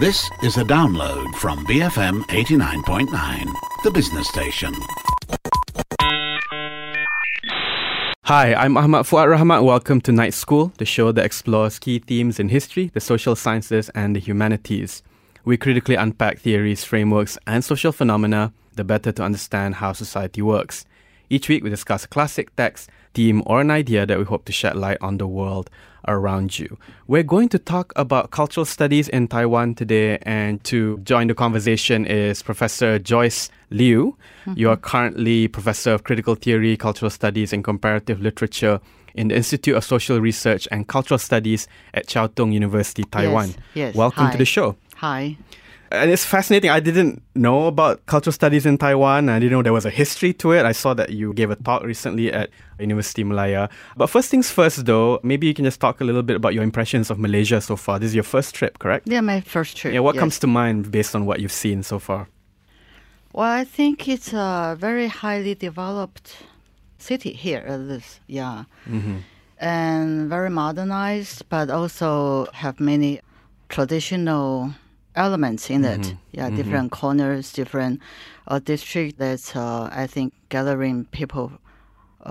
This is a download from BFM 89.9, the business station. Hi, I'm Ahmad Fuad Rahmat. Welcome to Night School, the show that explores key themes in history, the social sciences, and the humanities. We critically unpack theories, frameworks, and social phenomena, the better to understand how society works. Each week, we discuss a classic text, theme, or an idea that we hope to shed light on the world around you. We're going to talk about cultural studies in Taiwan today, and to join the conversation is Professor Joyce Liu. Mm-hmm. You are currently Professor of Critical Theory, Cultural Studies and Comparative Literature in the Institute of Social Research and Cultural Studies at Chiao Tung University, Taiwan. Yes. Welcome to the show. Hi. And it's fascinating. I didn't know about cultural studies in Taiwan. I didn't know there was a history to it. I saw that you gave a talk recently at University of Malaya. But first things first, though, maybe you can just talk a little bit about your impressions of Malaysia so far. This is your first trip, correct? Yeah, my first trip. Yeah, what comes to mind based on what you've seen so far? Well, I think it's a very highly developed city here. Mm-hmm. And very modernized, but also have many traditional elements in it. Different corners, different district that's, I think, gathering people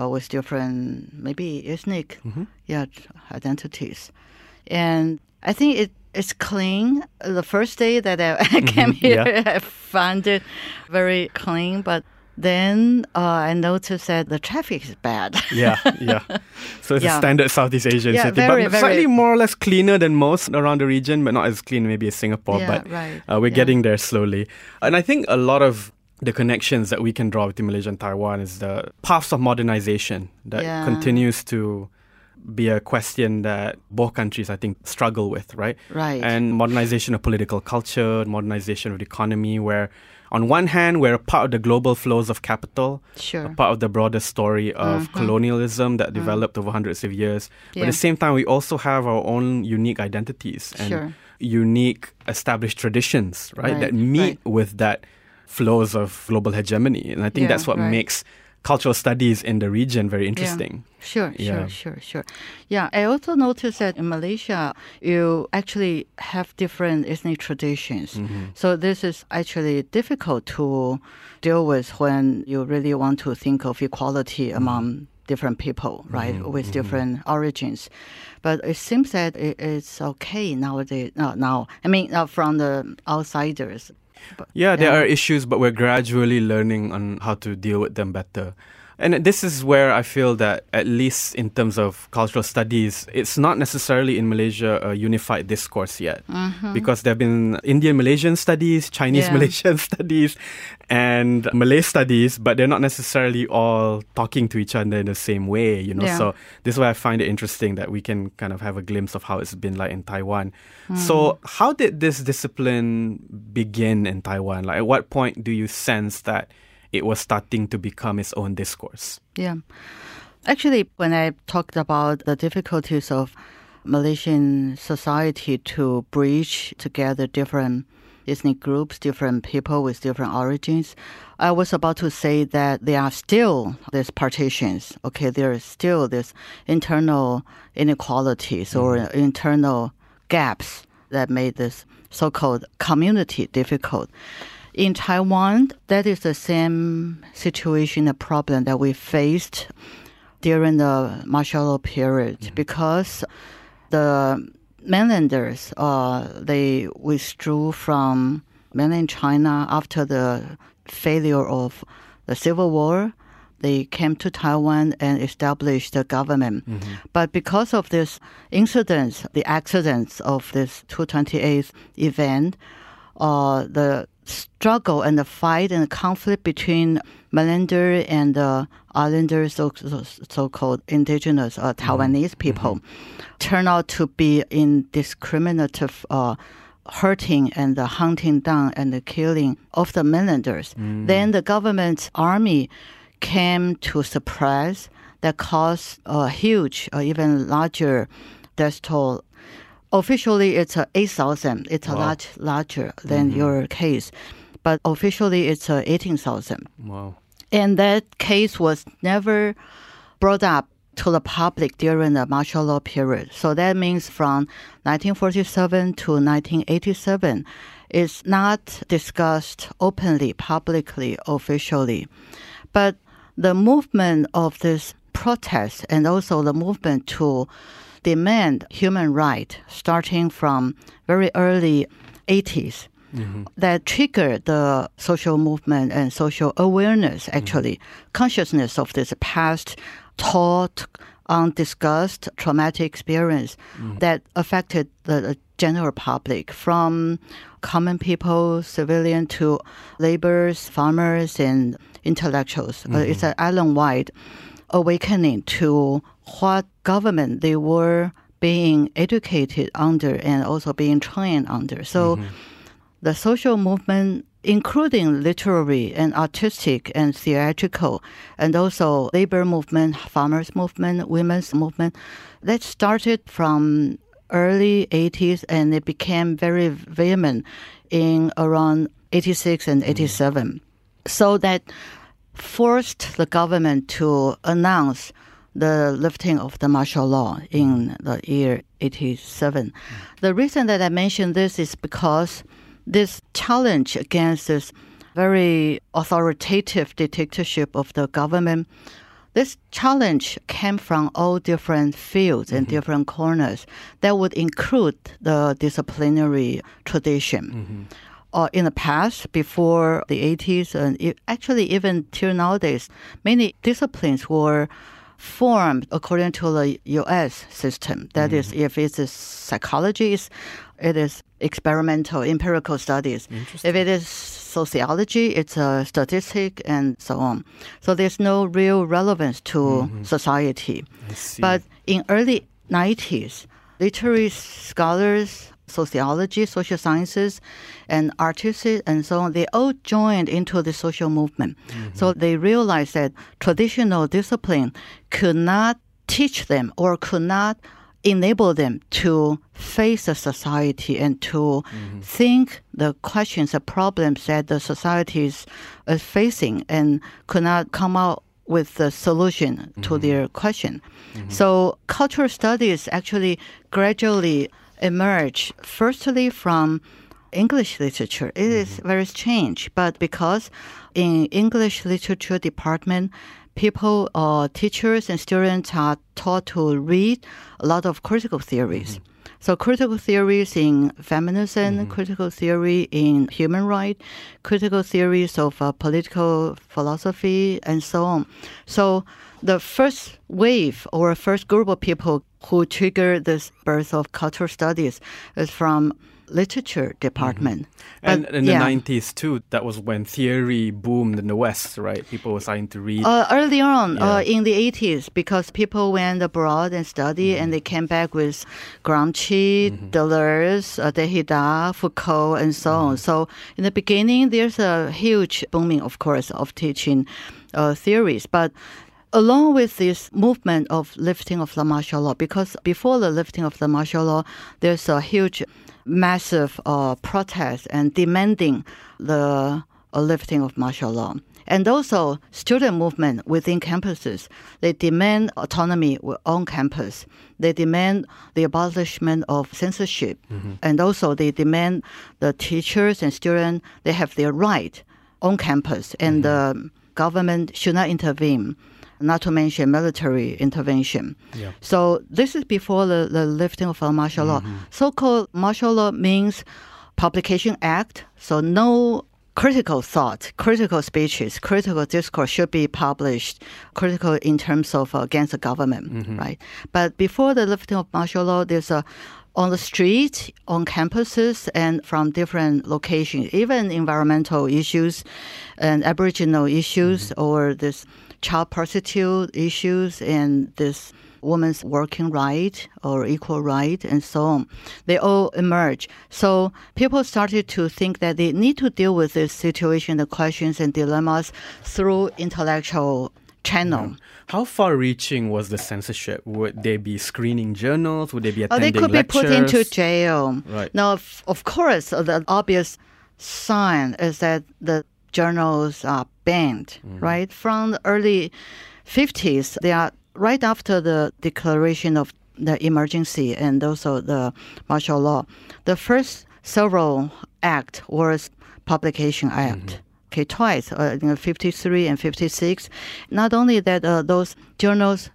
with different, maybe ethnic identities. And I think it's clean. The first day that I came here, I found it very clean, but then I noticed that the traffic is bad. So it's a standard Southeast Asian city, but slightly more or less cleaner than most around the region, but not as clean maybe as Singapore. We're getting there slowly. And I think a lot of the connections that we can draw between Malaysia and Taiwan is the paths of modernization that continues to be a question that both countries, I think, struggle with, right? Right. And modernization of political culture, modernization of the economy, where on one hand, we're a part of the global flows of capital, a part of the broader story of colonialism that developed over hundreds of years. But at the same time, we also have our own unique identities and unique established traditions, right? That meet with that flows of global hegemony. And I think that's what makes cultural studies in the region very interesting. Yeah, I also noticed that in Malaysia, you actually have different ethnic traditions. So this is actually difficult to deal with when you really want to think of equality among different people, right, with different origins. But it seems that it's okay nowadays. From the outsiders. But, there are issues, but we're gradually learning on how to deal with them better. And this is where I feel that, at least in terms of cultural studies, it's not necessarily in Malaysia a unified discourse yet. Because there have been Indian-Malaysian studies, Chinese-Malaysian studies, and Malay studies, but they're not necessarily all talking to each other in the same way, you know. So this is why I find it interesting that we can kind of have a glimpse of how it's been like in Taiwan. So how did this discipline begin in Taiwan? Like, at what point do you sense that it was starting to become its own discourse? Yeah. Actually, when I talked about the difficulties of Malaysian society to bridge together different ethnic groups, different people with different origins, I was about to say that there are still these partitions. Okay, there is still this internal inequalities or internal gaps that made this so-called community difficult. In Taiwan, that is the same situation, a problem that we faced during the martial law period, because the mainlanders, they withdrew from mainland China after the failure of the Civil War. They came to Taiwan and established a government. But because of this incident, the accidents of this 228th event, the struggle and the fight and the conflict between mainlander and islanders, so-called indigenous Taiwanese people, turned out to be indiscriminative hurting and the hunting down and the killing of the mainlanders. Then the government's army came to suppress. That caused a huge, even larger death toll. Officially, it's 8,000. It's a lot larger than your case. But officially, it's 18,000. Wow. And that case was never brought up to the public during the martial law period. So that means from 1947 to 1987, it's not discussed openly, publicly, officially. But the movement of this protest and also the movement to demand human rights, starting from very early 80s, mm-hmm. that triggered the social movement and social awareness, actually, mm-hmm. consciousness of this past taught, undiscussed, traumatic experience mm-hmm. that affected the general public, from common people, civilian, to laborers, farmers, and intellectuals. Mm-hmm. It's an island-wide awakening to what government they were being educated under and also being trained under. So mm-hmm. the social movement, including literary and artistic and theatrical, and also labor movement, farmers movement, women's movement, that started from early 80s and it became very vehement in around 86 and 87. Mm-hmm. So that forced the government to announce the lifting of the martial law in the year 87. The reason that I mention this is because this challenge against this very authoritative dictatorship of the government, this challenge came from all different fields mm-hmm. and different corners that would include the disciplinary tradition. Mm-hmm. In the past, before the 80s, and actually even till nowadays, many disciplines were formed according to the U.S. system. That mm-hmm. is, if it's psychology, it is experimental, empirical studies. If it is sociology, it's a statistic and so on. So there's no real relevance to mm-hmm. society. But in early 90s, literary scholars, sociology, social sciences, and artists and so on, they all joined into the social movement. Mm-hmm. So they realized that traditional discipline could not teach them or could not enable them to face the society and to mm-hmm. think the questions, the problems that the society is facing, and could not come out with the solution mm-hmm. to their question. Mm-hmm. So cultural studies actually gradually emerge, firstly from English literature. It is very strange, but because in English literature department, people, teachers and students are taught to read a lot of critical theories. Mm-hmm. So critical theories in feminism, mm-hmm. critical theory in human rights, critical theories of political philosophy, and so on. So the first wave or first group of people who triggered this birth of cultural studies is from literature department. Mm-hmm. And in the 90s too, that was when theory boomed in the West, right? People were starting to read. Earlier on, in the 80s, because people went abroad and studied, mm-hmm. and they came back with Gramsci, mm-hmm. Deleuze, Derrida, Foucault, and so mm-hmm. on. So in the beginning, there's a huge booming, of course, of teaching theories. But along with this movement of lifting of the martial law, because before the lifting of the martial law, there's a huge, massive protest and demanding the lifting of martial law. And also student movement within campuses. They demand autonomy on campus. They demand the abolishment of censorship. Mm-hmm. And also they demand the teachers and students, they have their right on campus. And mm-hmm. the government should not intervene, not to mention military intervention. Yeah. So this is before the lifting of our martial mm-hmm. law. So-called martial law means Publication Act, so no critical thought, critical speeches, critical discourse should be published, critical in terms of against the government, mm-hmm. right? But before the lifting of martial law, there's a on the street, on campuses, and from different locations, even environmental issues and Aboriginal issues mm-hmm. or this child prostitute issues and this woman's working right or equal right and so on. They all emerge. So people started to think that they need to deal with this situation, the questions and dilemmas through intellectual channel. Yeah. How far-reaching was the censorship? Would they be screening journals? Would they be attending lectures? They could be put into jail. Right. Now, of course, the obvious sign is that the journals are banned, right? From the early 50s, there are right after the declaration of the emergency and also the martial law, the first several act was publication act. Mm-hmm. Okay, twice, 53 and 56. Not only that, those journals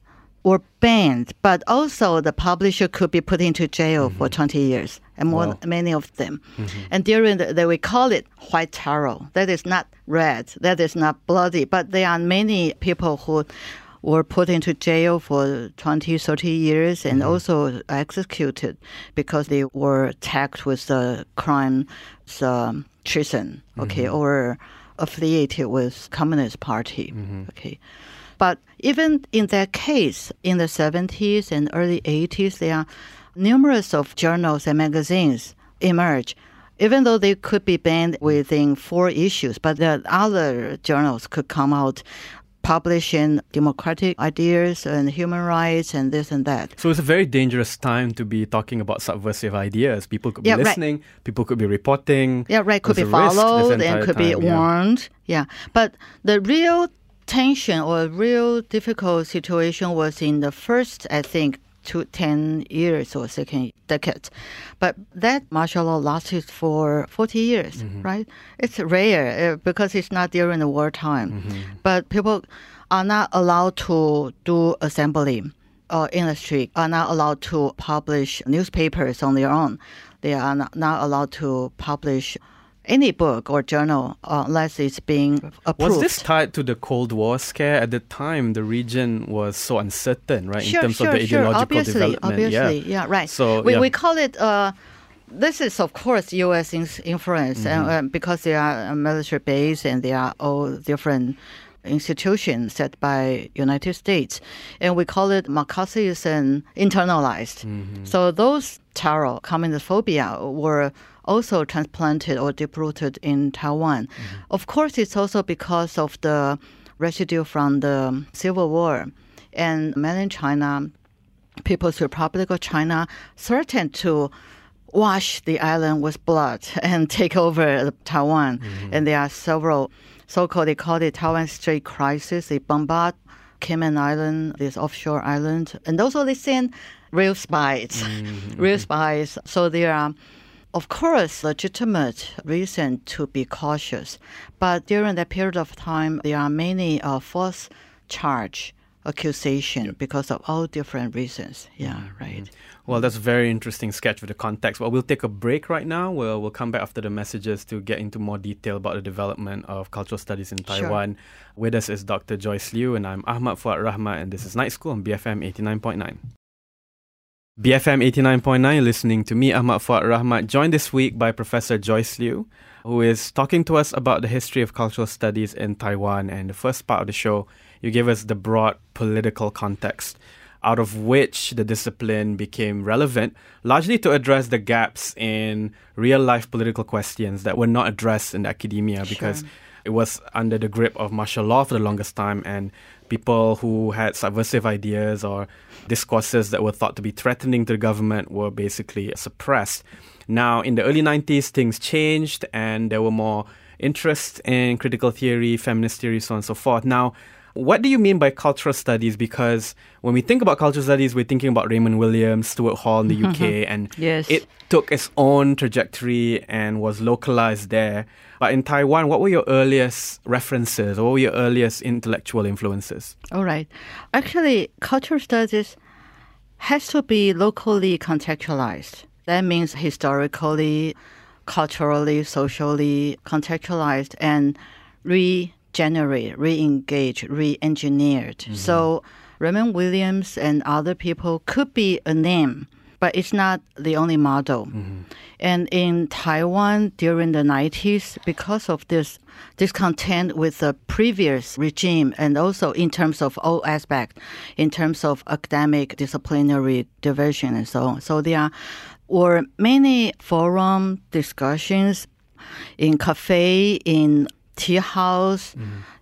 were banned, but also the publisher could be put into jail for 20 years, and more, many of them. Mm-hmm. And during the we call it white terror. That is not red, that is not bloody, but there are many people who were put into jail for 20, 30 years and also executed because they were tagged with the crime, treason, or affiliated with Communist Party, But even in that case, in the 70s and early 80s, there are numerous of journals and magazines emerge, even though they could be banned within 4 issues, but the other journals could come out publishing democratic ideas and human rights and this and that. So it's a very dangerous time to be talking about subversive ideas. People could be listening, people could be reporting. Could be followed and could be warned. But the real tension or real difficult situation was in the first, 10 years or second decade. But that martial law lasted for 40 years, right? It's rare because it's not during the wartime. But people are not allowed to do assembly or industry, are not allowed to publish newspapers on their own. They are not allowed to publish any book or journal unless it's being approved. Was this tied to the Cold War scare? At the time, the region was so uncertain, right? In terms of the ideological development. Obviously, right. So, we call it, this is of course U.S. influence and because they are a military base and they are all different institutions set by United States. And we call it Marxism internalized. So those terror, communist phobia were also transplanted or deep-rooted in Taiwan. Of course, it's also because of the residue from the Civil War. And mainland China, People's Republic of China, threatened to wash the island with blood and take over Taiwan. And there are several so-called, they call it Taiwan Strait Crisis. They bombard Cayman Island, this offshore island. And also they send real spies, real spies. So there are, of course, legitimate reason to be cautious. But during that period of time, there are many false charge accusation because of all different reasons. Well, that's a very interesting sketch with the context. Well, we'll take a break right now. We'll come back after the messages to get into more detail about the development of cultural studies in Taiwan. With us is Dr. Joyce Liu, and I'm Ahmad Fuad Rahmat, and this is Night School on BFM 89.9. BFM 89.9, listening to me, Ahmad Fuad Rahmat, joined this week by Professor Joyce Liu, who is talking to us about the history of cultural studies in Taiwan. And the first part of the show, you gave us the broad political context, out of which the discipline became relevant, largely to address the gaps in real-life political questions that were not addressed in academia because it was under the grip of martial law for the longest time, and people who had subversive ideas or discourses that were thought to be threatening to the government were basically suppressed. Now, in the early 90s, things changed and there were more interest in critical theory, feminist theory, so on and so forth. Now, what do you mean by cultural studies? Because when we think about cultural studies, we're thinking about Raymond Williams, Stuart Hall in the UK, and it took its own trajectory and was localized there. But in Taiwan, what were your earliest references? What were your earliest intellectual influences? All right. Actually, cultural studies has to be locally contextualized. That means historically, culturally, socially contextualized and regenerate, re-engage, re-engineered. So Raymond Williams and other people could be a name, but it's not the only model. And in Taiwan during the 90s, because of this discontent with the previous regime and also in terms of all aspects, in terms of academic disciplinary division and so on. So there were many forum discussions in cafe, in tea house,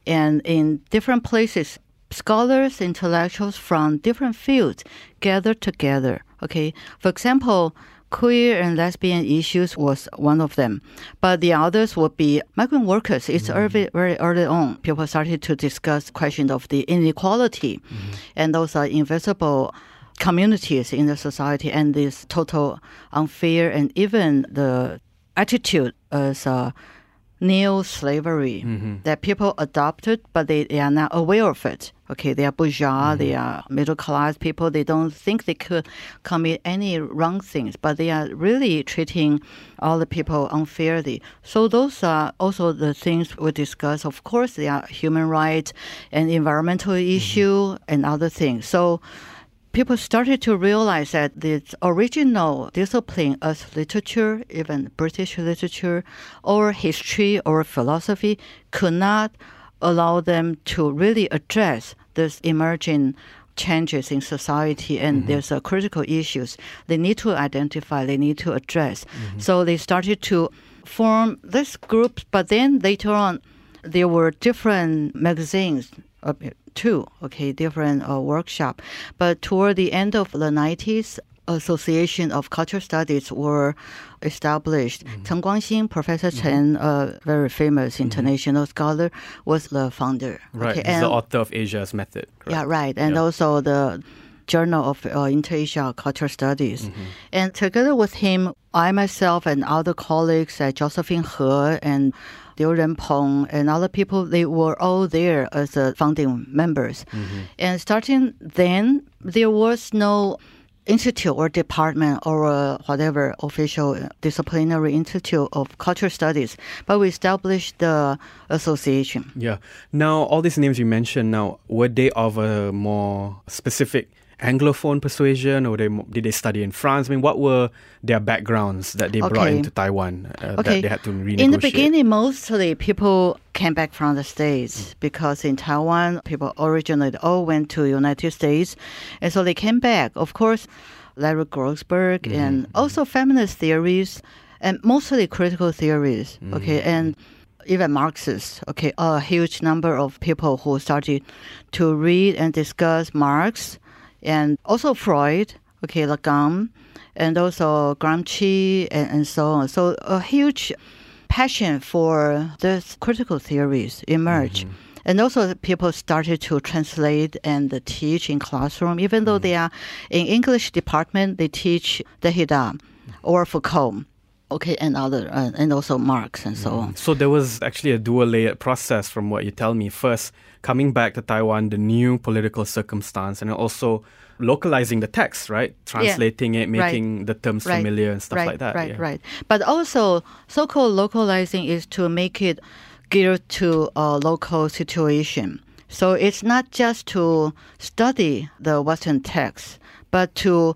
and in different places, scholars, intellectuals from different fields gathered together. Okay, for example, Queer and lesbian issues was one of them. But the others would be migrant workers. It's very early on. People started to discuss question of the inequality and those are invisible communities in the society and this total unfair and even the attitude as neo-slavery that people adopted, but they are not aware of it. Okay, they are bourgeois, they are middle-class people. They don't think they could commit any wrong things, but they are really treating all the people unfairly. So those are also the things we discuss. Of course, there are human rights and environmental issue and other things. So people started to realize that the original discipline as literature, even British literature, or history or philosophy, could not allow them to really address this emerging changes in society and there's critical issues they need to identify, they need to address. So they started to form this group, but then later on, there were different magazines too, okay, different workshop. But toward the end of the 90s, Association of Cultural Studies were established. Chen Guangxin, Professor Chen, a very famous international scholar, was the founder. Right, okay. He's the author of Asia's Method. Correct? Yeah, right. And also the Journal of Inter-Asia Cultural Studies. And together with him, I myself and other colleagues like Josephine He and Liu Ren Pang and other people, they were all there as founding members. And starting then, there was no institute or department or whatever official disciplinary institute of cultural studies, but we established the association. Yeah. Now, all these names you mentioned now, were they of a more specific Anglophone persuasion, or did they study in France? I mean, what were their backgrounds that they brought into Taiwan that they had to renegotiate? In the beginning, mostly people came back from the States because in Taiwan, people originally all went to the United States. And so they came back. Of course, Larry Grossberg and also feminist theories and mostly critical theories, and even Marxists, a huge number of people who started to read and discuss Marx, and also Freud, Lacan, and also Gramsci, and so on. So a huge passion for these critical theories emerged. And also people started to translate and teach in classroom. Even though they are in English department, they teach Derrida or Foucault. And other, and also Marx and so on. So there was actually a dual-layered process from what you tell me. First, coming back to Taiwan, the new political circumstance, and also localizing the text, right? Translating it, making the terms familiar and stuff like that. But also, so-called localizing is to make it geared to a local situation. So it's not just to study the Western text, but to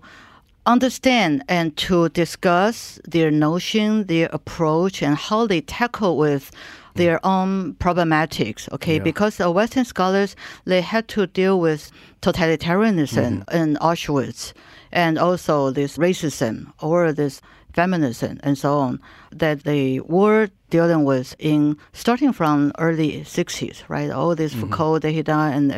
understand and to discuss their notion, their approach, and how they tackle with their own problematics, Because the Western scholars, they had to deal with totalitarianism in Auschwitz, and also this racism or this feminism and so on, that they were dealing with in starting from early 60s, right? All this Foucault, Derrida, and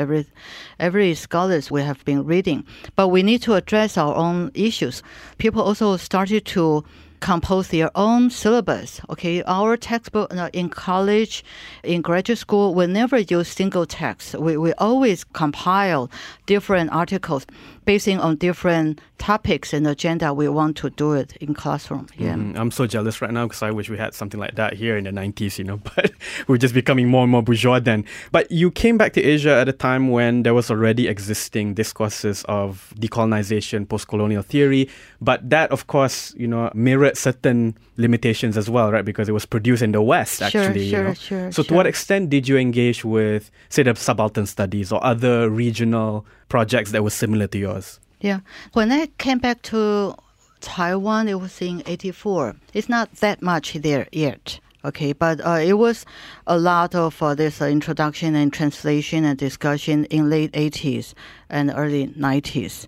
every scholars we have been reading. But we need to address our own issues. People also started to compose their own syllabus. Our textbook in college, in graduate school, we never use single text. We always compile different articles basing on different topics and agenda. We want to do it in classroom. I'm so jealous right now because I wish we had something like that here in the 90s, but we're just becoming more and more bourgeois then. But you came back to Asia at a time when there was already existing discourses of decolonization, post-colonial theory, but that, of course, mirrored certain limitations as well, right? Because it was produced in the West, actually. To what extent did you engage with, say, the subaltern studies or other regional projects that were similar to yours? Yeah. When I came back to Taiwan, it was in 1984. It's not that much there yet. But it was a lot of this introduction and translation and discussion in late 80s and early 90s.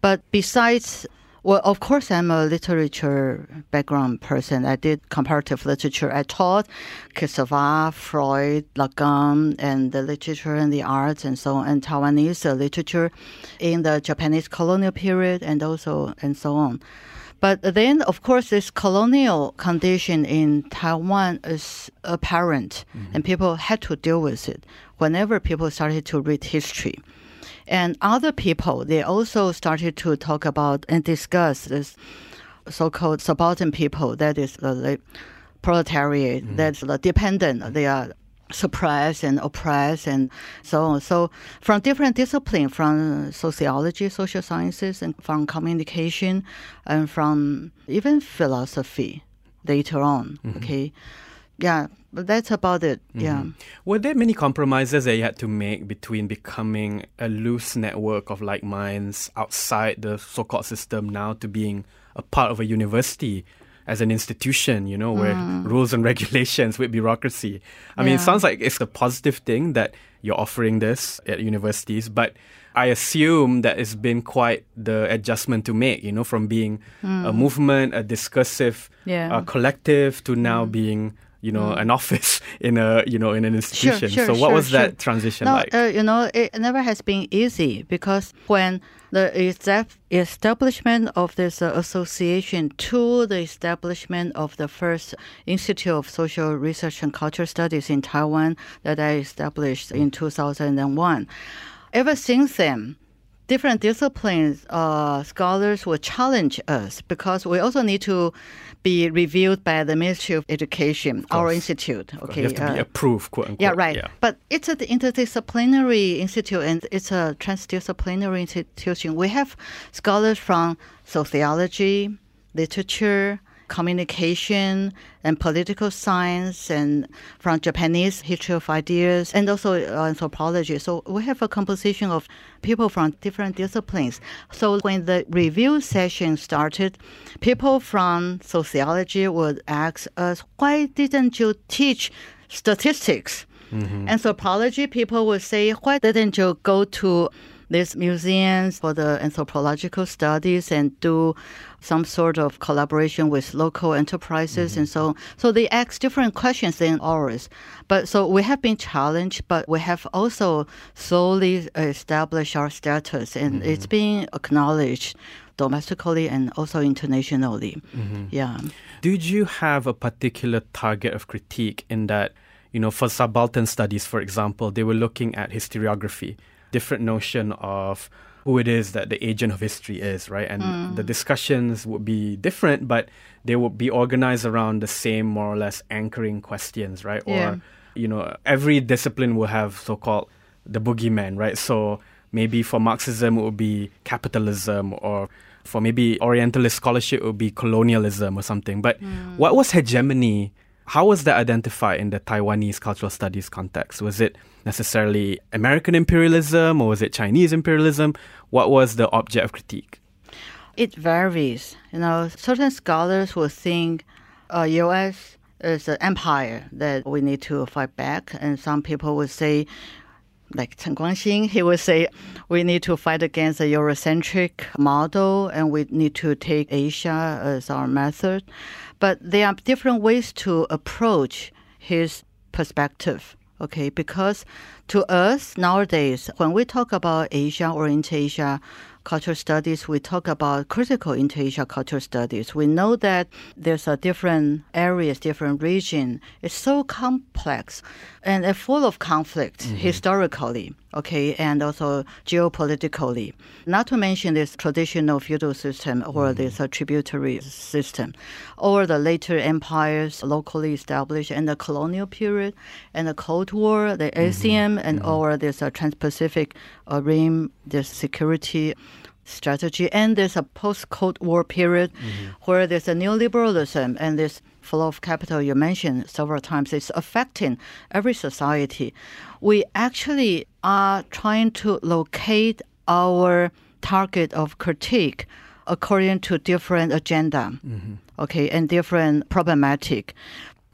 But besides... Well, of course, I'm a literature background person. I did comparative literature. I taught Kesava, Freud, Lacan, and the literature and the arts and so on, and Taiwanese literature in the Japanese colonial period and so on. But then, of course, this colonial condition in Taiwan is apparent, and people had to deal with it whenever people started to read history. And other people, they also started to talk about and discuss this so-called subaltern people, that is the proletariat, that's the dependent, they are suppressed and oppressed and so on. So from different disciplines, from sociology, social sciences, and from communication, and from even philosophy later on, okay? Yeah, but that's about it, yeah. Were there many compromises that you had to make between becoming a loose network of like minds outside the so-called system now to being a part of a university as an institution, you know, where rules and regulations with bureaucracy? I mean, it sounds like it's a positive thing that you're offering this at universities, but I assume that it's been quite the adjustment to make, you know, from being a movement, a discursive collective to now being, you know, an office in a, you know, in an institution. So what was that transition like? You know, it never has been easy because when the establishment of this association to the establishment of the first Institute of Social Research and Cultural Studies in Taiwan that I established in 2001. Ever since then, different disciplines, scholars will challenge us because we also need to be reviewed by the Ministry of Education, our institute. Okay, you have to be approved, quote unquote. Yeah, right. Yeah. But it's an interdisciplinary institute and it's a transdisciplinary institution. We have scholars from sociology, literature, communication, and political science, and from Japanese history of ideas, and also anthropology. So we have a composition of people from different disciplines. So when the review session started, people from sociology would ask us, why didn't you teach statistics? Anthropology people would say, why didn't you go to these museums for the anthropological studies and do some sort of collaboration with local enterprises and so on. So they ask different questions than ours. But so we have been challenged, but we have also slowly established our status and it's being acknowledged domestically and also internationally. Yeah. Did you have a particular target of critique in that, you know, for subaltern studies, for example, they were looking at historiography, different notion of who it is that the agent of history is, right? And the discussions would be different, but they would be organized around the same more or less anchoring questions, right? Or, you know, every discipline will have so-called the boogeyman, right? So maybe for Marxism, it would be capitalism, or for maybe Orientalist scholarship, it would be colonialism or something. But what was hegemony? How was that identified in the Taiwanese cultural studies context? Was it necessarily American imperialism or was it Chinese imperialism? What was the object of critique? It varies. You know, certain scholars will think U.S. is an empire that we need to fight back. And some people will say, like Chen Guangxin, he would say, we need to fight against the Eurocentric model and we need to take Asia as our method. But there are different ways to approach his perspective, okay? Because to us nowadays, when we talk about Asia or Inter-Asia cultural studies, we talk about critical Inter-Asia cultural studies. We know that there's a different areas, different region. It's so complex and full of conflict historically, okay, and also geopolitically. Not to mention this traditional feudal system or this tributary system or the later empires locally established and the colonial period and the Cold War, the ASEAN and or this Trans-Pacific Rim, this security strategy. And there's a post-Cold War period where there's a neoliberalism and this flow of capital you mentioned several times. It's affecting every society. We actually are trying to locate our target of critique according to different agenda, okay, and different problematic.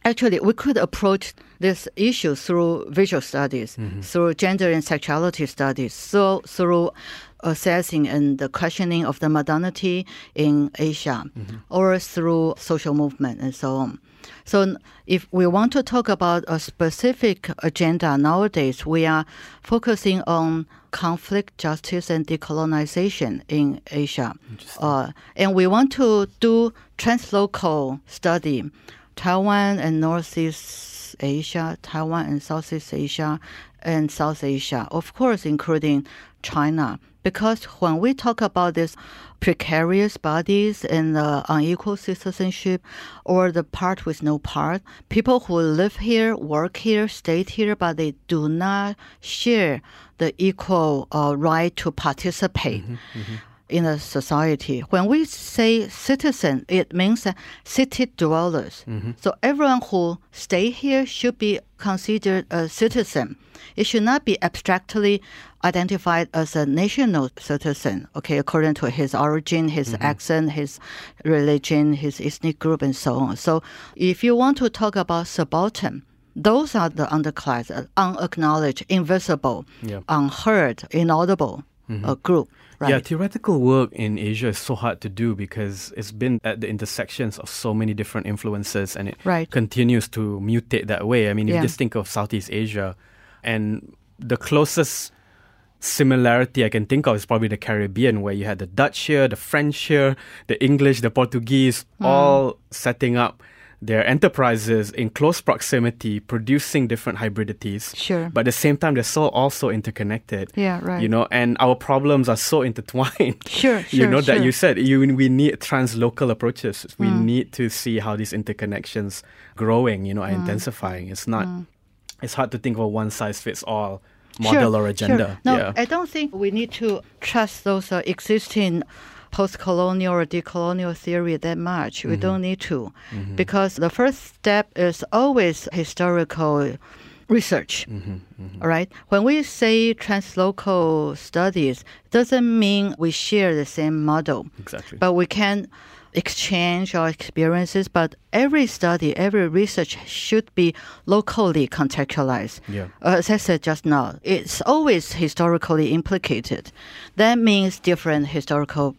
Actually, we could approach this issue through visual studies, through gender and sexuality studies, so through assessing and the questioning of the modernity in Asia, or through social movement and so on. So if we want to talk about a specific agenda nowadays, we are focusing on conflict, justice, and decolonization in Asia. And we want to do translocal study, Taiwan and Northeast Asia, Taiwan and Southeast Asia, and South Asia, of course, including China. Because when we talk about these precarious bodies and unequal citizenship or the part with no part, people who live here, work here, stay here, but they do not share the equal right to participate in a society. When we say citizen, it means city dwellers. So everyone who stay here should be considered a citizen. It should not be abstractly identified as a national citizen, okay, according to his origin, his accent, his religion, his ethnic group, and so on. So if you want to talk about subaltern, those are the underclass, unacknowledged, invisible, unheard, inaudible group. Right. Yeah, theoretical work in Asia is so hard to do because it's been at the intersections of so many different influences, and it continues to mutate that way. I mean, if you just think of Southeast Asia, and the closest similarity I can think of is probably the Caribbean, where you had the Dutch here, the French here, the English, the Portuguese, all setting up their enterprises in close proximity, producing different hybridities. But at the same time, they're so also interconnected. You know, and our problems are so intertwined. You know, that you said, we need translocal approaches. We need to see how these interconnections growing, you know, are intensifying. It's not, it's hard to think of a one-size-fits-all model or agenda. No, I don't think we need to trust those existing post-colonial or decolonial theory that much. We don't need to, because the first step is always historical research. All right? When we say translocal studies, it doesn't mean we share the same model. But we can exchange our experiences, but every study, every research should be locally contextualized. As I said just now, it's always historically implicated. That means different historical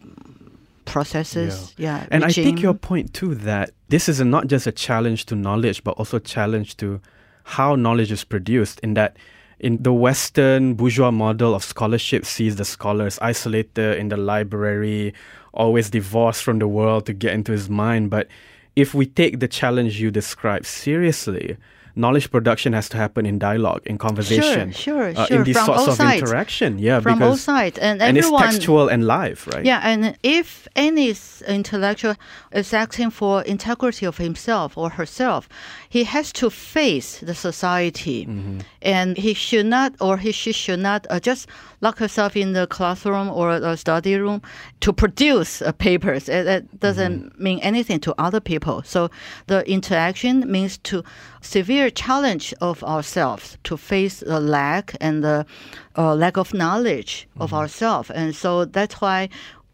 processes. And regime. I think your point too, that this is not just a challenge to knowledge, but also a challenge to how knowledge is produced, in that in the Western bourgeois model of scholarship sees the scholar as isolated in the library, always divorced from the world to get into his mind. But if we take the challenge you described seriously, knowledge production has to happen in dialogue, in conversation, in these sorts of interaction. From both sides. And everyone, it's textual and live, right? Yeah, and if any intellectual is acting for integrity of himself or herself, he has to face the society. And he should not, or she should not just lock herself in the classroom or a study room to produce papers. That doesn't mean anything to other people. So the interaction means to severe challenge of ourselves, to face the lack and the lack of knowledge of ourselves. And so that's why,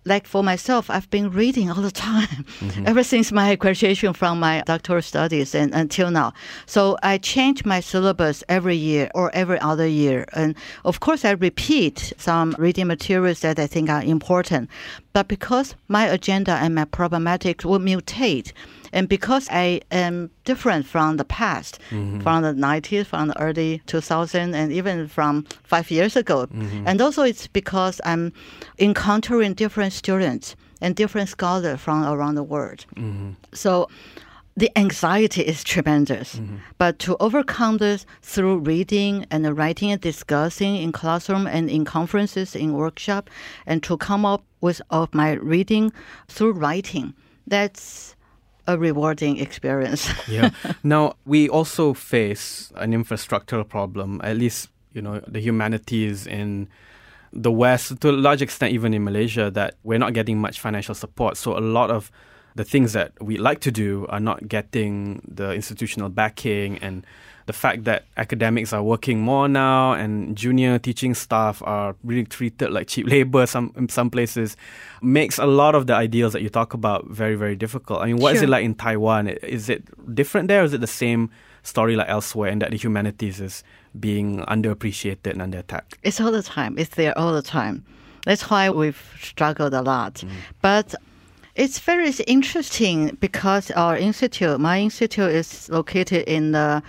like for myself, I've been reading all the time, ever since my graduation from my doctoral studies and until now. So I change my syllabus every year or every other year. And of course, I repeat some reading materials that I think are important. But because my agenda and my problematics will mutate, and because I am different from the past, from the 90s, from the early 2000s, and even from 5 years ago. And also it's because I'm encountering different students and different scholars from around the world. So the anxiety is tremendous. But to overcome this through reading and writing and discussing in classroom and in conferences, in workshop, and to come up with of my reading through writing, that's a rewarding experience. Now, we also face an infrastructural problem, at least, you know, the humanities in the West, to a large extent, even in Malaysia, that we're not getting much financial support. So a lot of the things that we like to do are not getting the institutional backing, and the fact that academics are working more now and junior teaching staff are really treated like cheap labor in some places makes a lot of the ideals that you talk about very, very difficult. I mean, what is it like in Taiwan? Is it different there, or is it the same story like elsewhere, and that the humanities is being underappreciated and under attack? It's all the time. It's there all the time. That's why we've struggled a lot. But It's very interesting because my institute is located in a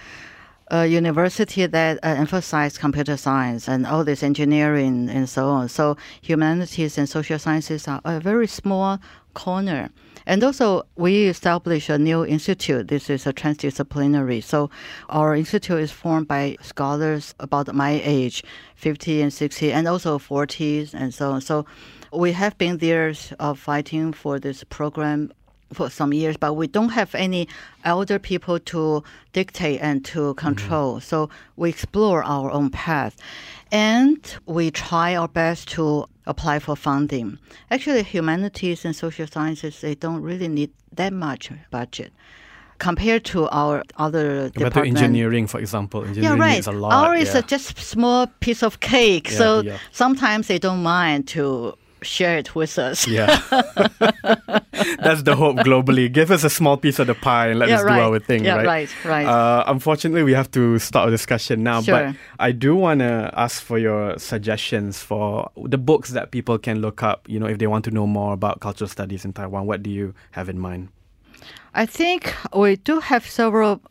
university that emphasizes computer science and all this engineering and so on. So humanities and social sciences are a very small corner. And also, we established a new institute. This is a transdisciplinary. So our institute is formed by scholars about my age, 50 and 60, and also 40s and so on. So we have been there fighting for this program for some years, but we don't have any elder people to dictate and to control. Mm-hmm. So we explore our own path. And we try our best to apply for funding. Actually, humanities and social sciences, they don't really need that much budget compared to our other departments. Compared to engineering, for example. Engineering needs a lot. Ours is just a small piece of cake. Yeah, so sometimes they don't mind to share it with us. Yeah. That's the hope globally. Give us a small piece of the pie and let us do our thing, right? Right. Unfortunately, we have to start our discussion now. Sure. But I do want to ask for your suggestions for the books that people can look up, you know, if they want to know more about cultural studies in Taiwan. What do you have in mind? I think we do have several,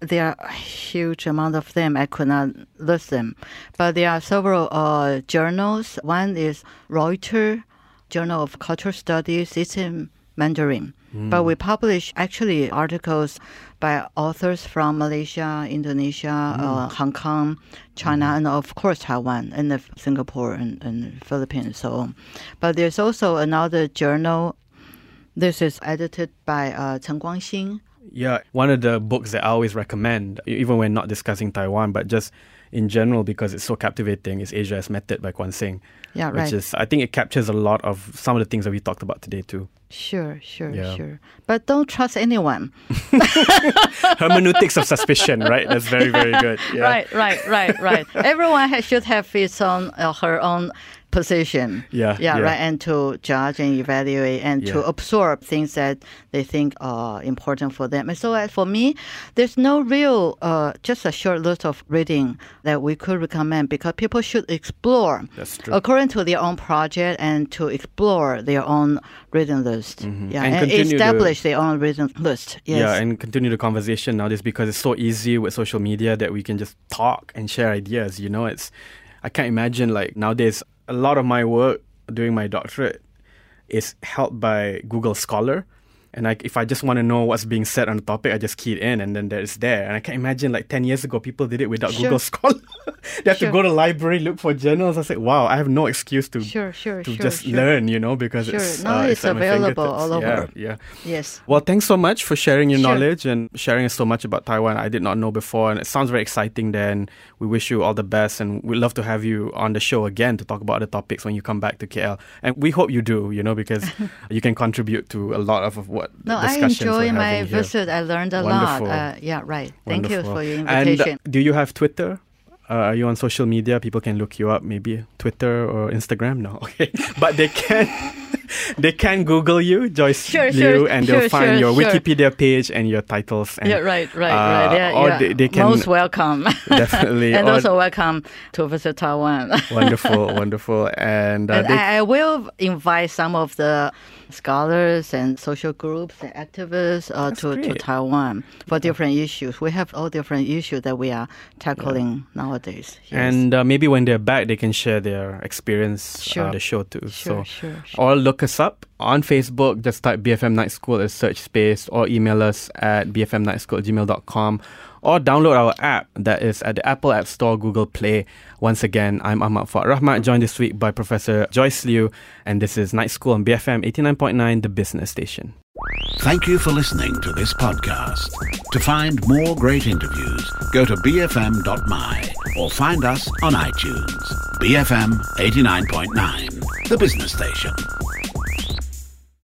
there are a huge amount of them, I could not list them, but there are several journals. One is Reuters Journal of Cultural Studies, it's in Mandarin, but we publish actually articles by authors from Malaysia, Indonesia, Hong Kong, China, and of course Taiwan, and Singapore, and Philippines, so on. But there's also another journal. This is edited by Chen Guangxin. Yeah, one of the books that I always recommend, even when not discussing Taiwan, but just in general because it's so captivating, is Asia's Method by Guangxin. Yeah, right. Which is, I think it captures a lot of some of the things that we talked about today too. Sure. But don't trust anyone. Hermeneutics of suspicion, right? That's very, very good. Yeah. Right. Everyone should have his own, her own position. Yeah. Right. And to judge and evaluate and to absorb things that they think are important for them. And so for me, there's no real, just a short list of reading that we could recommend because people should explore according to their own project and to explore their own reading list. Mm-hmm. Yeah. And establish their own reading list. Yes. Yeah. And continue the conversation nowadays because it's so easy with social media that we can just talk and share ideas. You know, I can't imagine like nowadays. A lot of my work during my doctorate is helped by Google Scholar. And if I just want to know what's being said on the topic, I just key it in and then it's there. And I can't imagine 10 years ago, people did it without Google Scholar. They have to go to the library, look for journals. I said, wow, I have no excuse to learn, because it's available all over. Yeah. Yes. Well, thanks so much for sharing your knowledge and sharing so much about Taiwan I did not know before. And it sounds very exciting there. And we wish you all the best. And we'd love to have you on the show again to talk about other topics when you come back to KL. And we hope you do, because you can contribute to a lot of I enjoy my visit. I learned a lot. Thank you for your invitation. And do you have Twitter? Are you on social media? People can look you up, maybe Twitter or Instagram. No, okay, but they can. They can Google you, Joyce Liu, and they'll find your Wikipedia page and your titles. And, right. They can most welcome. Definitely. And also welcome to visit Taiwan. Wonderful. And I will invite some of the scholars and social groups and activists to Taiwan for different issues. We have all different issues that we are tackling nowadays. Yes. And maybe when they're back, they can share their experience the show too. Or look us up on Facebook. Just type BFM Night School as search space or email us at bfmnightschool@gmail.com or download our app that is at the Apple App Store, Google Play. Once again, I'm Ahmad Fuad Rahmat, joined this week by Professor Joyce Liu, and this is Night School on BFM 89.9, the business station. Thank you for listening to this podcast. To find more great interviews, go to bfm.my or find us on iTunes. BFM 89.9, the business station.